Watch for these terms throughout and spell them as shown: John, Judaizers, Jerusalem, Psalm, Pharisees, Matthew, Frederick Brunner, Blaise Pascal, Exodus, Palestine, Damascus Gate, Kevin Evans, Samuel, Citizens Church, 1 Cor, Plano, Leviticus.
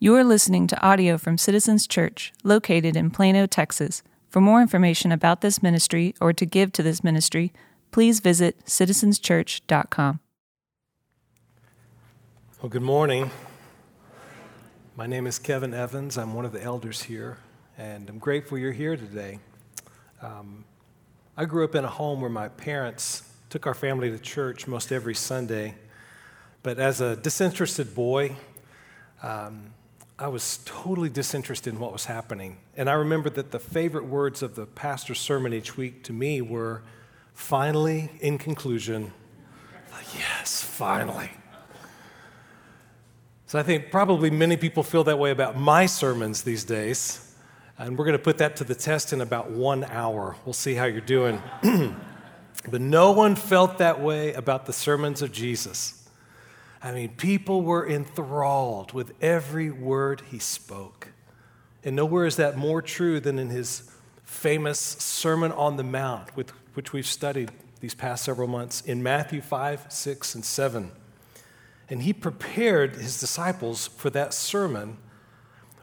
You are listening to audio from Citizens Church, located in Plano, Texas. For more information about this ministry or to give to this ministry, please visit citizenschurch.com. Well, good morning. My name is Kevin Evans. I'm one of the elders here, and I'm grateful you're here today. I grew up in a home where my parents took our family to church most every Sunday, but as a disinterested boy, I was totally disinterested in what was happening. And I remember that the favorite words of the pastor's sermon each week to me were, "Finally, in conclusion." Like, yes, finally. So I think probably many people feel that way about my sermons these days. And we're going to put that to the test in about 1 hour. We'll see how you're doing. But no one felt that way about the sermons of Jesus. I mean, people were enthralled with every word he spoke. And nowhere is that more true than in his famous Sermon on the Mount, which we've studied these past several months in Matthew 5, 6, and 7. And he prepared his disciples for that sermon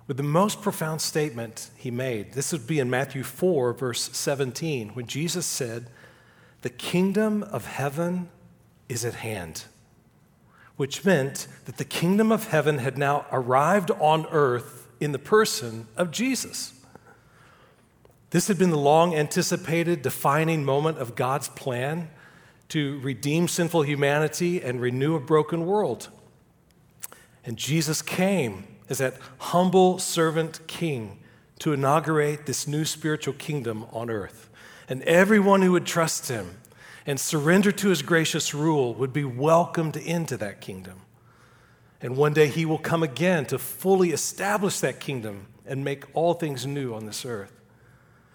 with the most profound statement he made. This would be in Matthew 4, verse 17, when Jesus said, "The kingdom of heaven is at hand," which meant that the kingdom of heaven had now arrived on earth in the person of Jesus. This had been the long-anticipated defining moment of God's plan to redeem sinful humanity and renew a broken world. And Jesus came as that humble servant king to inaugurate this new spiritual kingdom on earth. And everyone who would trust him and surrender to his gracious rule would be welcomed into that kingdom. And one day he will come again to fully establish that kingdom and make all things new on this earth.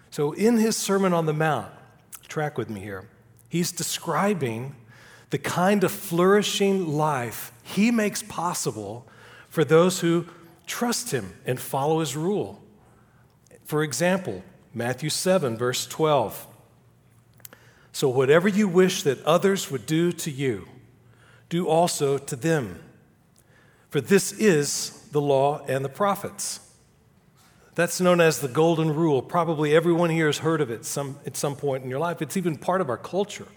So in his Sermon on the Mount, track with me here, he's describing the kind of flourishing life he makes possible for those who trust him and follow his rule. For example, Matthew 7, verse 12. "So whatever you wish that others would do to you, do also to them. For this is the law and the prophets." That's known as the golden rule. Probably everyone here has heard of it at some point in your life. It's even part of our culture.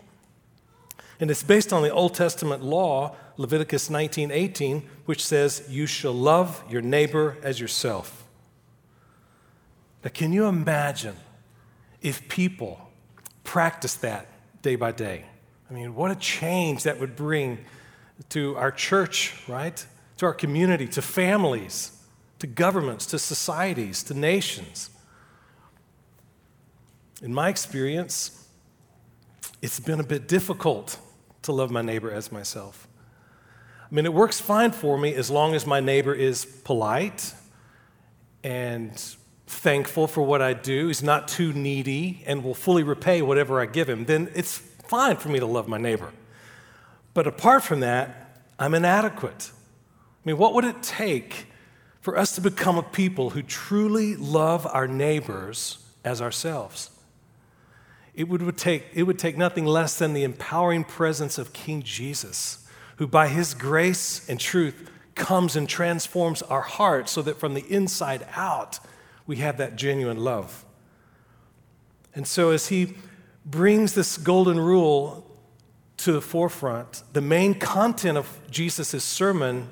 And it's based on the Old Testament law, Leviticus 19:18, which says, "You shall love your neighbor as yourself." Now, can you imagine if people practiced that day by day? I mean, what a change that would bring to our church, right? To our community, to families, to governments, to societies, to nations. In my experience, it's been a bit difficult to love my neighbor as myself. I mean, it works fine for me as long as my neighbor is polite and thankful for what I do. He's not too needy and will fully repay whatever I give him. Then it's fine for me to love my neighbor. But apart from that, I'm inadequate. I mean, what would it take for us to become a people who truly love our neighbors as ourselves? It would take nothing less than the empowering presence of King Jesus, who by his grace and truth comes and transforms our hearts so that from the inside out, we have that genuine love. And so as he brings this golden rule to the forefront, the main content of Jesus' sermon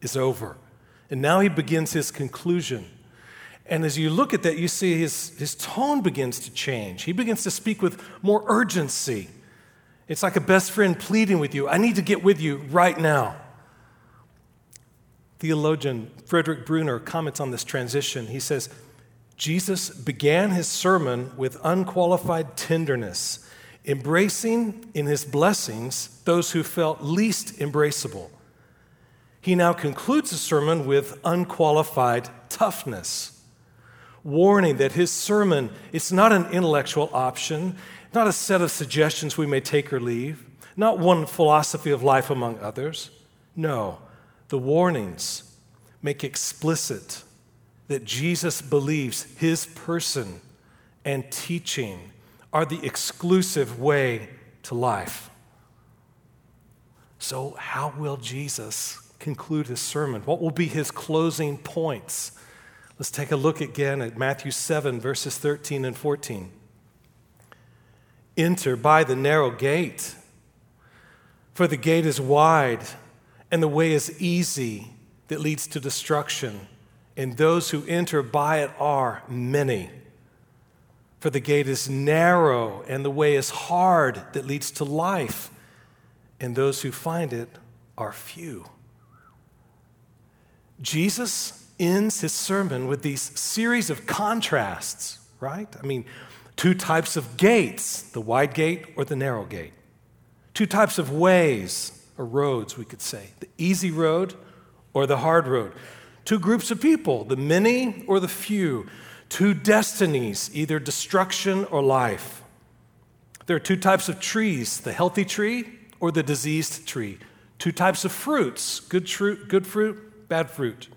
is over. And now he begins his conclusion. And as you look at that, you see his tone begins to change. He begins to speak with more urgency. It's like a best friend pleading with you, "I need to get with you right now." Theologian Frederick Brunner comments on this transition. He says, "Jesus began his sermon with unqualified tenderness, embracing in his blessings those who felt least embraceable. He now concludes the sermon with unqualified toughness, warning that his sermon, it's not an intellectual option, not a set of suggestions we may take or leave, not one philosophy of life among others. No, the warnings make explicit that Jesus believes his person and teaching are the exclusive way to life." So how will Jesus conclude his sermon? What will be his closing points? Let's take a look again at Matthew 7, verses 13 and 14. Enter by the narrow gate, for the gate is wide and the way is easy that leads to destruction, and those who enter by it are many. For the gate is narrow and the way is hard that leads to life, and those who find it are few. Jesus ends his sermon with these series of contrasts, right? I mean, two types of gates, the wide gate or the narrow gate. Two types of ways, or roads, we could say, the easy road or the hard road. Two groups of people, the many or the few. Two destinies, either destruction or life. There are two types of trees, the healthy tree or the diseased tree. Two types of fruits, good fruit, bad fruit.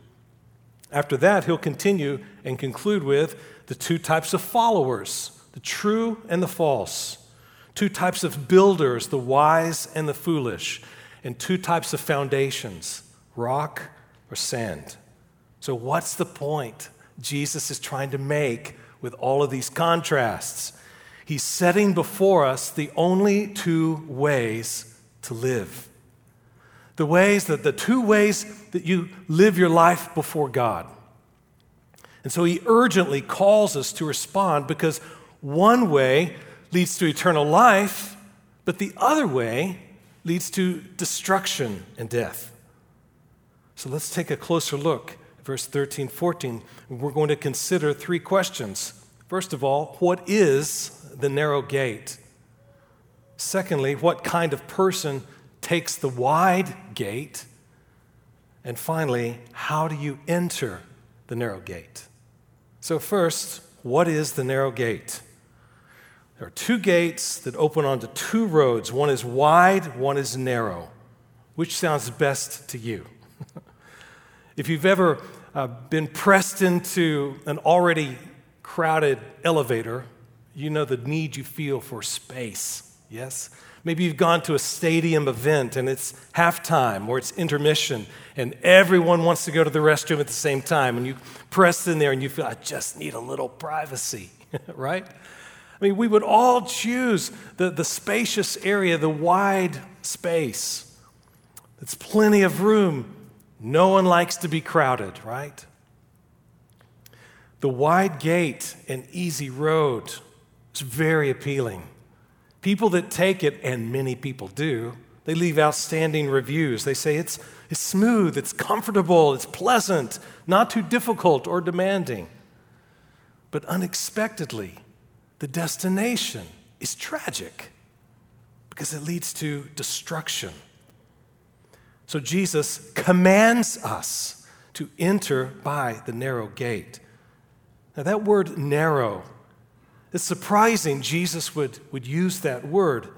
After that, he'll continue and conclude with the two types of followers, the true and the false. Two types of builders, the wise and the foolish. And two types of foundations, rock or sand. So what's the point Jesus is trying to make with all of these contrasts? He's setting before us the only two ways to live. The two ways that you live your life before God. And so he urgently calls us to respond, because one way leads to eternal life, but the other way leads to destruction and death. So let's take a closer look at verse 13, 14. We're going to consider three questions. First of all, what is the narrow gate? Secondly, what kind of person takes the wide gate? And finally, how do you enter the narrow gate? So first, what is the narrow gate? There are two gates that open onto two roads. One is wide, one is narrow. Which sounds best to you? If you've ever been pressed into an already crowded elevator, you know the need you feel for space, yes? Maybe you've gone to a stadium event and it's halftime or it's intermission and everyone wants to go to the restroom at the same time, and you press in there and you feel, I just need a little privacy, right? I mean, we would all choose the spacious area, the wide space. It's plenty of room. No one likes to be crowded, right? The wide gate and easy road is very appealing. People that take it, and many people do, they leave outstanding reviews. They say it's smooth, it's comfortable, it's pleasant, not too difficult or demanding. But unexpectedly, the destination is tragic because it leads to destruction. So Jesus commands us to enter by the narrow gate. Now that word narrow, it's surprising Jesus would use that word.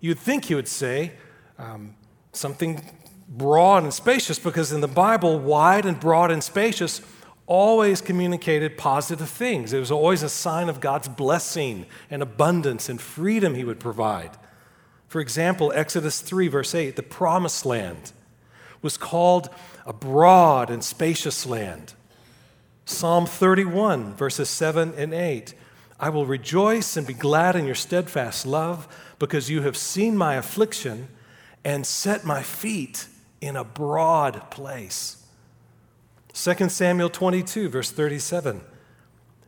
You'd think he would say something broad and spacious, because in the Bible, wide and broad and spacious always communicated positive things. It was always a sign of God's blessing and abundance and freedom he would provide. For example, Exodus 3, verse 8, the promised land was called a broad and spacious land. Psalm 31, verses 7 and 8, I will rejoice and be glad in your steadfast love, because you have seen my affliction and set my feet in a broad place. 2 Samuel 22, verse 37,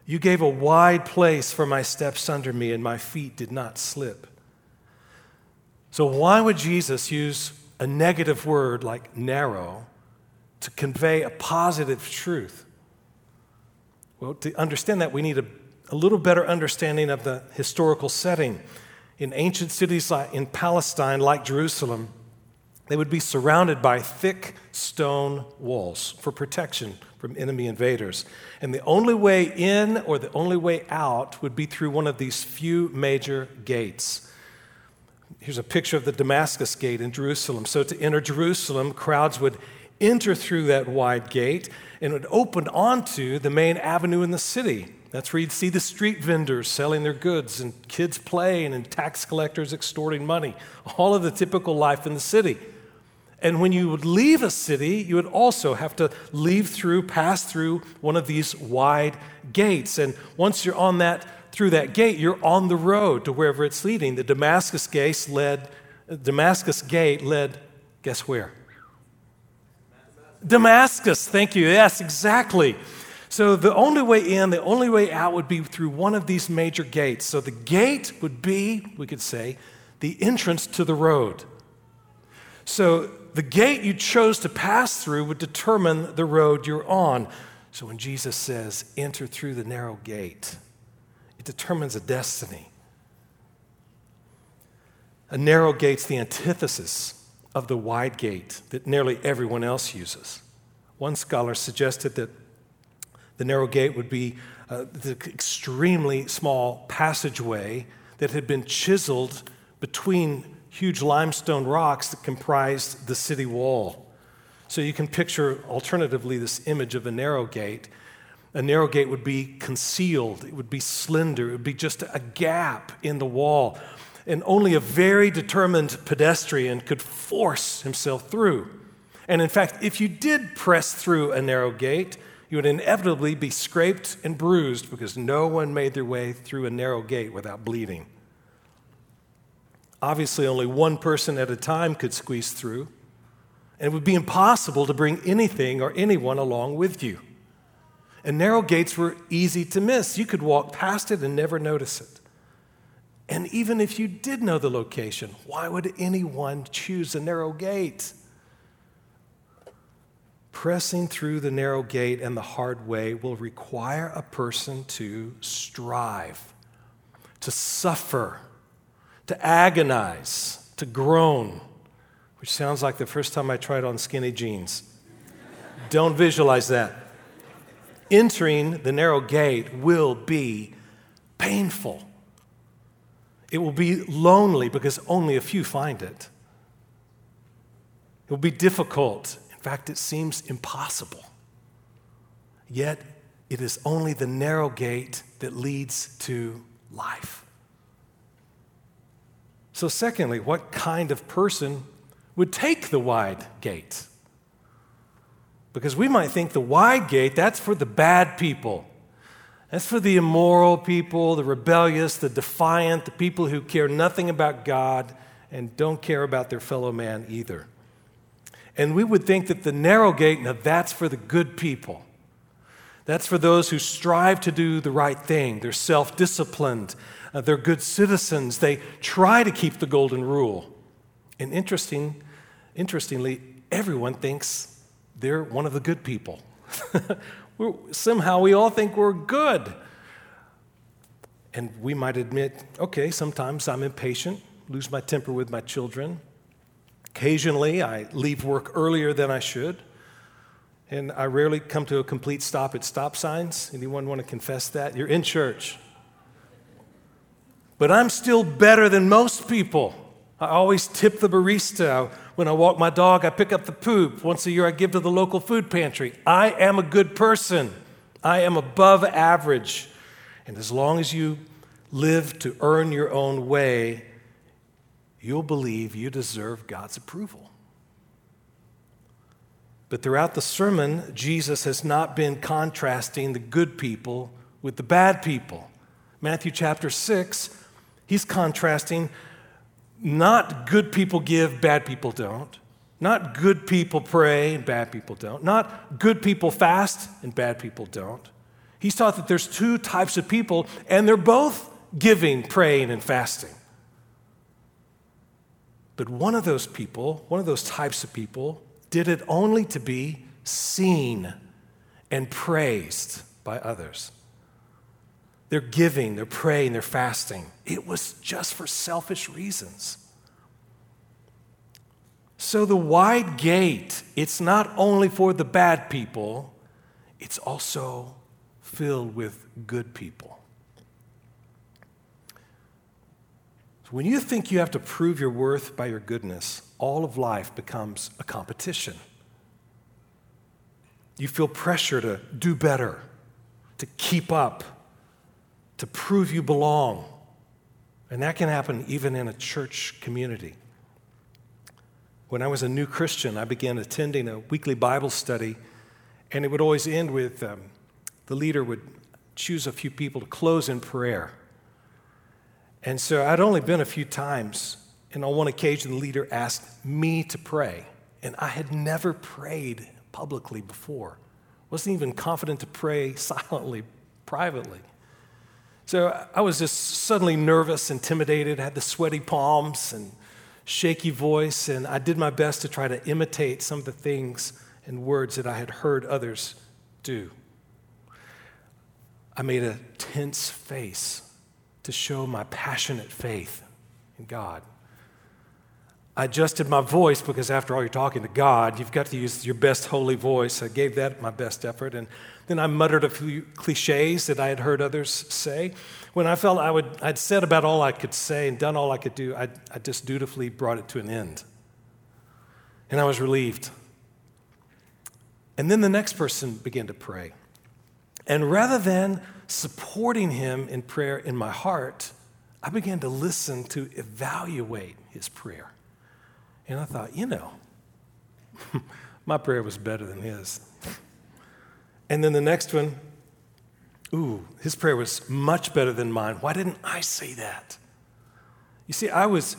you gave a wide place for my steps under me, and my feet did not slip. So why would Jesus use a negative word like narrow to convey a positive truth? Well, to understand that, we need a little better understanding of the historical setting. In ancient cities in Palestine, like Jerusalem, they would be surrounded by thick stone walls for protection from enemy invaders. And the only way in or the only way out would be through one of these few major gates. Here's a picture of the Damascus Gate in Jerusalem. So to enter Jerusalem, crowds would enter through that wide gate, and it would open onto the main avenue in the city. That's where you'd see the street vendors selling their goods and kids playing and tax collectors extorting money, all of the typical life in the city. And when you would leave a city, you would also have to pass through one of these wide gates. And once you're on that, through that gate, you're on the road to wherever it's leading. The Damascus Gate led, guess where? Damascus, thank you. Yes, exactly. So the only way in, the only way out would be through one of these major gates. So the gate would be, we could say, the entrance to the road. So the gate you chose to pass through would determine the road you're on. So when Jesus says, enter through the narrow gate, it determines a destiny. A narrow gate's the antithesis of the wide gate that nearly everyone else uses. One scholar suggested that the narrow gate would be the extremely small passageway that had been chiseled between huge limestone rocks that comprised the city wall. So you can picture, alternatively, this image of a narrow gate. A narrow gate would be concealed. It would be slender. It would be just a gap in the wall. And only a very determined pedestrian could force himself through. And in fact, if you did press through a narrow gate, you would inevitably be scraped and bruised because no one made their way through a narrow gate without bleeding. Obviously, only one person at a time could squeeze through, and it would be impossible to bring anything or anyone along with you. And narrow gates were easy to miss. You could walk past it and never notice it. And even if you did know the location, why would anyone choose a narrow gate? Pressing through the narrow gate and the hard way will require a person to strive, to suffer, to agonize, to groan, which sounds like the first time I tried on skinny jeans. Don't visualize that. Entering the narrow gate will be painful. It will be lonely because only a few find it. It will be difficult. In fact, it seems impossible. Yet, it is only the narrow gate that leads to life. So secondly, what kind of person would take the wide gate? Because we might think the wide gate, that's for the bad people. That's for the immoral people, the rebellious, the defiant, the people who care nothing about God and don't care about their fellow man either. And we would think that the narrow gate, now that's for the good people. That's for those who strive to do the right thing. They're self-disciplined. They're good citizens. They try to keep the golden rule. And interestingly, everyone thinks they're one of the good people. Somehow we all think we're good. And we might admit, okay, sometimes I'm impatient, lose my temper with my children. Occasionally, I leave work earlier than I should, and I rarely come to a complete stop at stop signs. Anyone want to confess that? You're in church. But I'm still better than most people. I always tip the barista. When I walk my dog, I pick up the poop. Once a year, I give to the local food pantry. I am a good person. I am above average. And as long as you live to earn your own way, you'll believe you deserve God's approval. But throughout the sermon, Jesus has not been contrasting the good people with the bad people. Matthew chapter 6, he's contrasting not good people give, bad people don't. Not good people pray and bad people don't. Not good people fast and bad people don't. He's taught that there's two types of people, and they're both giving, praying, and fasting. But one of those people, one of those types of people, did it only to be seen and praised by others. They're giving, they're praying, they're fasting. It was just for selfish reasons. So the wide gate, it's not only for the bad people, it's also filled with good people. When you think you have to prove your worth by your goodness, all of life becomes a competition. You feel pressure to do better, to keep up, to prove you belong. And that can happen even in a church community. When I was a new Christian, I began attending a weekly Bible study, and it would always end with the leader would choose a few people to close in prayer. And so I'd only been a few times, and on one occasion, the leader asked me to pray, and I had never prayed publicly before. Wasn't even confident to pray silently, privately. So I was just suddenly nervous, intimidated, had the sweaty palms and shaky voice, and I did my best to try to imitate some of the things and words that I had heard others do. I made a tense face to show my passionate faith in God. I adjusted my voice because, after all, you're talking to God. You've got to use your best holy voice. I gave that my best effort. And then I muttered a few cliches that I had heard others say. When I felt I'd said about all I could say and done all I could do, I just dutifully brought it to an end. And I was relieved. And then the next person began to pray. And rather than supporting him in prayer in my heart, I began to listen to evaluate his prayer. And I thought, my prayer was better than his. And then the next one, his prayer was much better than mine. Why didn't I say that? You see, I was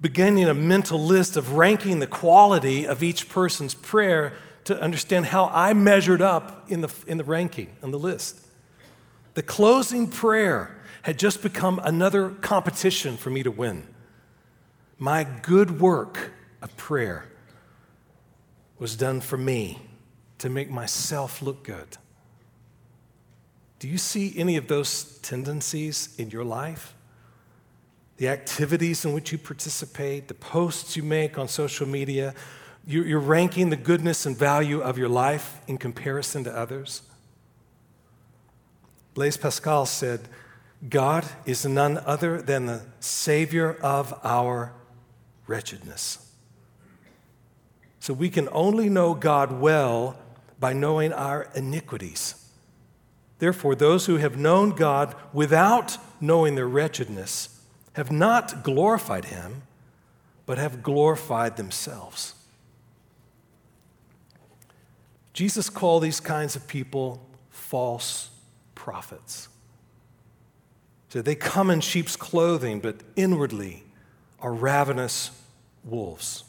beginning a mental list of ranking the quality of each person's prayer to understand how I measured up in the ranking, on the list. The closing prayer had just become another competition for me to win. My good work of prayer was done for me to make myself look good. Do you see any of those tendencies in your life? The activities in which you participate, the posts you make on social media, you're ranking the goodness and value of your life in comparison to others. Blaise Pascal said, God is none other than the Savior of our wretchedness. So we can only know God well by knowing our iniquities. Therefore, those who have known God without knowing their wretchedness have not glorified him, but have glorified themselves. Jesus called these kinds of people false prophets. So they come in sheep's clothing, but inwardly are ravenous wolves.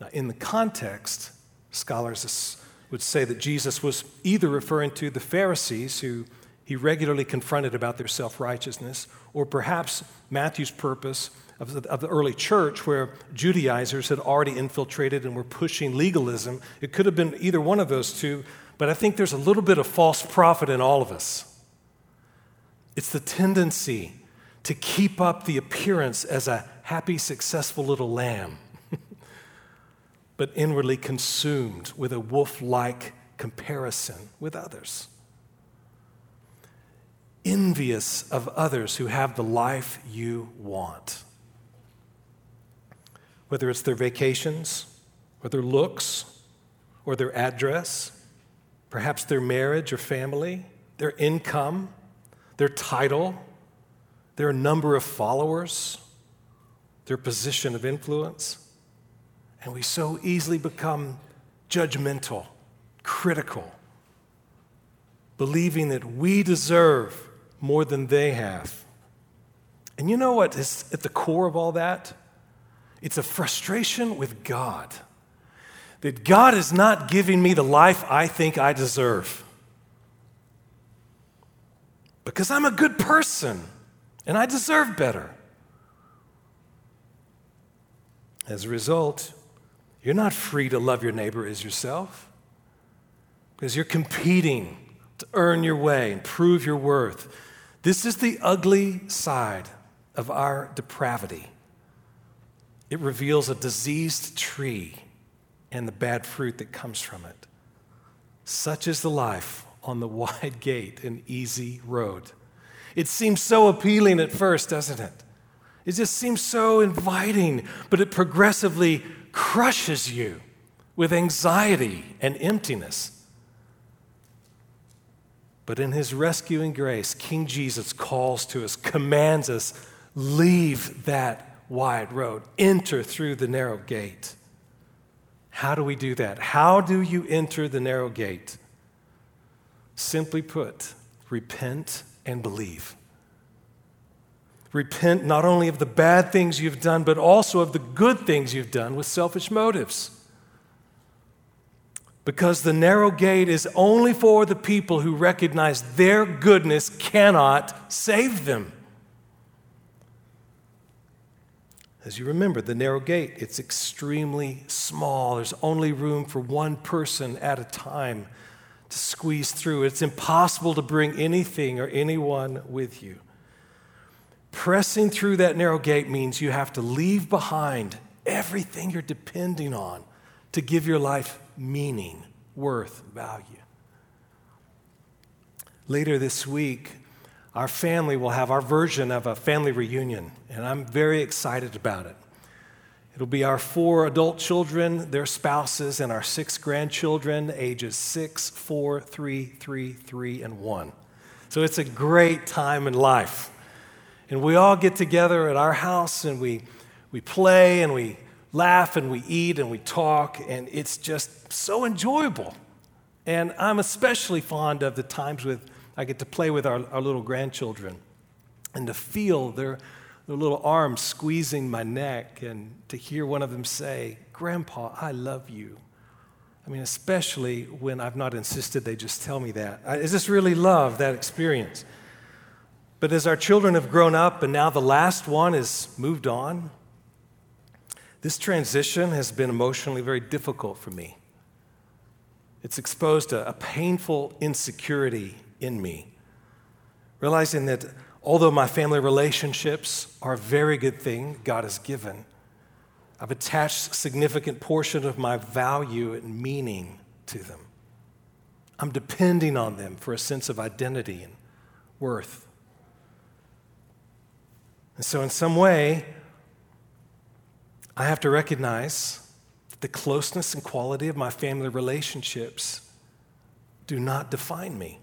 Now, in the context, scholars would say that Jesus was either referring to the Pharisees, who he regularly confronted about their self-righteousness, or perhaps Matthew's purpose of the early church, where Judaizers had already infiltrated and were pushing legalism. It could have been either one of those two, but I think there's a little bit of false prophet in all of us. It's the tendency to keep up the appearance as a happy, successful little lamb, but inwardly consumed with a wolf-like comparison with others. Envious of others who have the life you want. Whether it's their vacations, or their looks, or their address, perhaps their marriage or family, their income, their title, their number of followers, their position of influence. And we so easily become judgmental, critical, believing that we deserve more than they have. And you know what is at the core of all that? It's a frustration with God, that God is not giving me the life I think I deserve. Because I'm a good person, and I deserve better. As a result, you're not free to love your neighbor as yourself, because you're competing to earn your way and prove your worth. This is the ugly side of our depravity. It reveals a diseased tree and the bad fruit that comes from it. Such is the life on the wide gate and easy road. It seems so appealing at first, doesn't it? It just seems so inviting, but it progressively crushes you with anxiety and emptiness. But in his rescuing grace, King Jesus calls to us, commands us, leave that wide road. Enter through the narrow gate. How do we do that? How do you enter the narrow gate? Simply put, repent and believe. Repent not only of the bad things you've done, but also of the good things you've done with selfish motives. Because the narrow gate is only for the people who recognize their goodness cannot save them. As you remember, the narrow gate, it's extremely small. There's only room for one person at a time to squeeze through. It's impossible to bring anything or anyone with you. Pressing through that narrow gate means you have to leave behind everything you're depending on to give your life meaning, worth, value. Later this week, our family will have our version of a family reunion, and I'm very excited about it. It'll be our 4 adult children, their spouses, and our 6 grandchildren, ages 6, 4, 3, 3, 3, and 1. So it's a great time in life. And we all get together at our house, and we play, and we laugh, and we eat, and we talk, and it's just so enjoyable. And I'm especially fond of the times I get to play with our little grandchildren and to feel their little arms squeezing my neck and to hear one of them say, "Grandpa, I love you." I mean, especially when I've not insisted they just tell me that. I just really love that experience. But as our children have grown up and now the last one has moved on, this transition has been emotionally very difficult for me. It's exposed a painful insecurity in me, realizing that although my family relationships are a very good thing God has given, I've attached a significant portion of my value and meaning to them. I'm depending on them for a sense of identity and worth. And so in some way, I have to recognize that the closeness and quality of my family relationships do not define me.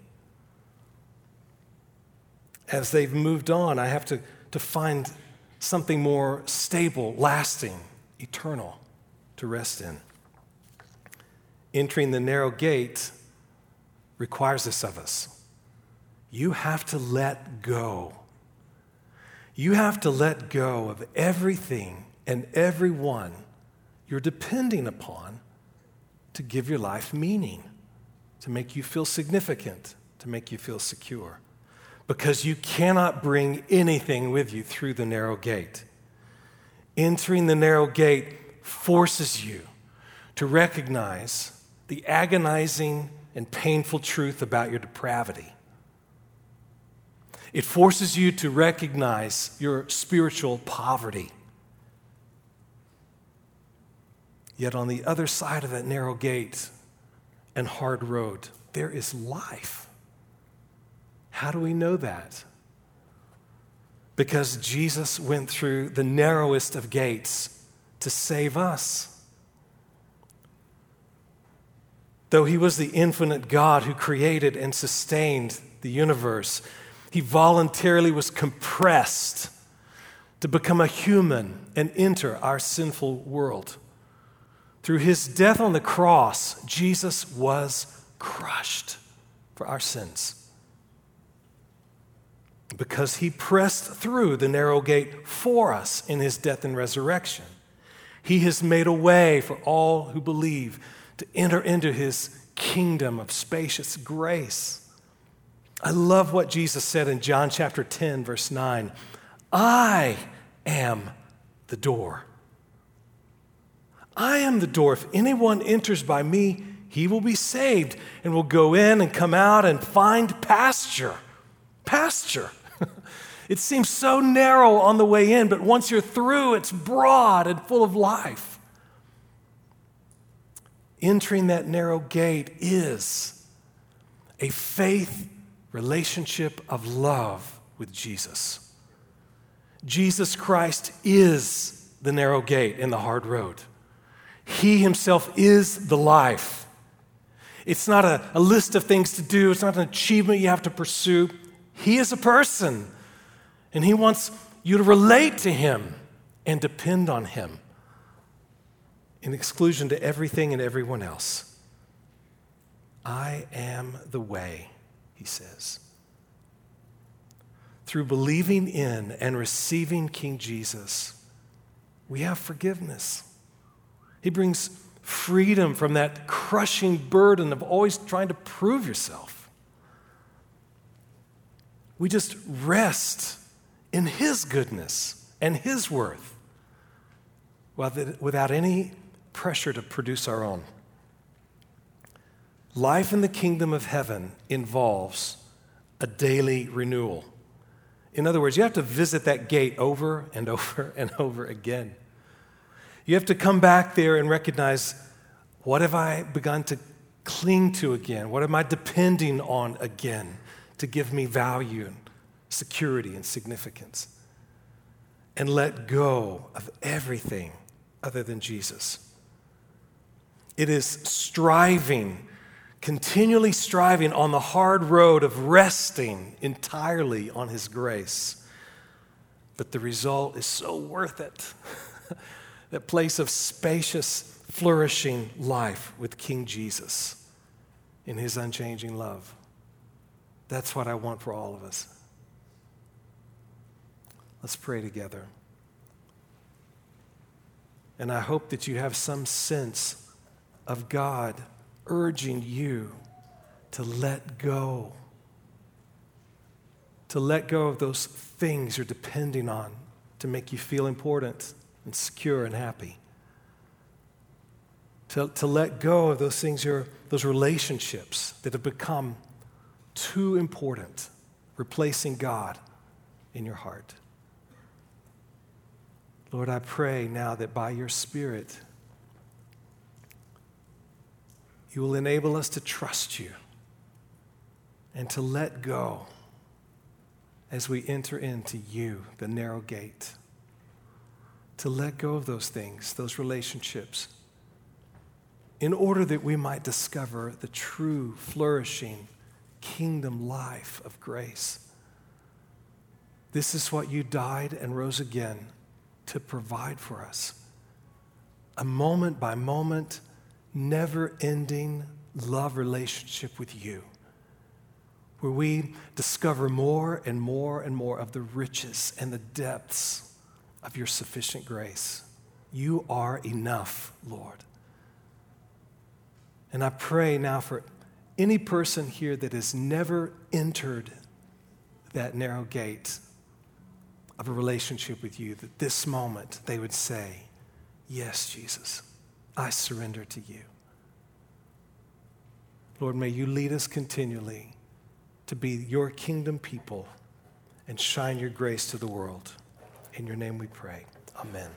As they've moved on, I have to find something more stable, lasting, eternal to rest in. Entering the narrow gate requires this of us. You have to let go. You have to let go of everything and everyone you're depending upon to give your life meaning, to make you feel significant, to make you feel secure. Because you cannot bring anything with you through the narrow gate. Entering the narrow gate forces you to recognize the agonizing and painful truth about your depravity. It forces you to recognize your spiritual poverty. Yet on the other side of that narrow gate and hard road, there is life. How do we know that? Because Jesus went through the narrowest of gates to save us. Though he was the infinite God who created and sustained the universe, he voluntarily was compressed to become a human and enter our sinful world. Through his death on the cross, Jesus was crushed for our sins. Because he pressed through the narrow gate for us in his death and resurrection. He has made a way for all who believe to enter into his kingdom of spacious grace. I love what Jesus said in John chapter 10, verse 9. "I am the door. I am the door. If anyone enters by me, he will be saved and will go in and come out and find pasture." Pasture. It seems so narrow on the way in, but once you're through, it's broad and full of life. Entering that narrow gate is a faith relationship of love with Jesus. Jesus Christ is the narrow gate and the hard road. He himself is the life. It's not a list of things to do. It's not an achievement you have to pursue. He is a person, and he wants you to relate to him and depend on him in exclusion to everything and everyone else. I am the way, he says. Through believing in and receiving King Jesus, we have forgiveness. He brings freedom from that crushing burden of always trying to prove yourself. We just rest in his goodness and his worth without any pressure to produce our own. Life in the kingdom of heaven involves a daily renewal. In other words, you have to visit that gate over and over and over again. You have to come back there and recognize, what have I begun to cling to again? What am I depending on again to give me value and security and significance? And let go of everything other than Jesus. It is striving, continually striving on the hard road of resting entirely on his grace. But the result is so worth it. That place of spacious, flourishing life with King Jesus in his unchanging love. That's what I want for all of us. Let's pray together. And I hope that you have some sense of God urging you to let go of those things you're depending on to make you feel important and secure and happy, to let go of those things, those relationships that have become too important, replacing God in your heart. Lord, I pray now that by your Spirit, you will enable us to trust you and to let go as we enter into you, the narrow gate, to let go of those things, those relationships, in order that we might discover the true, flourishing kingdom life of grace. This is what you died and rose again to provide for us, a moment by moment, never-ending love relationship with you, where we discover more and more and more of the riches and the depths of your sufficient grace. You are enough, Lord. And I pray now for any person here that has never entered that narrow gate of a relationship with you, that this moment they would say, yes, Jesus, I surrender to you. Lord, may you lead us continually to be your kingdom people and shine your grace to the world. In your name we pray. Amen.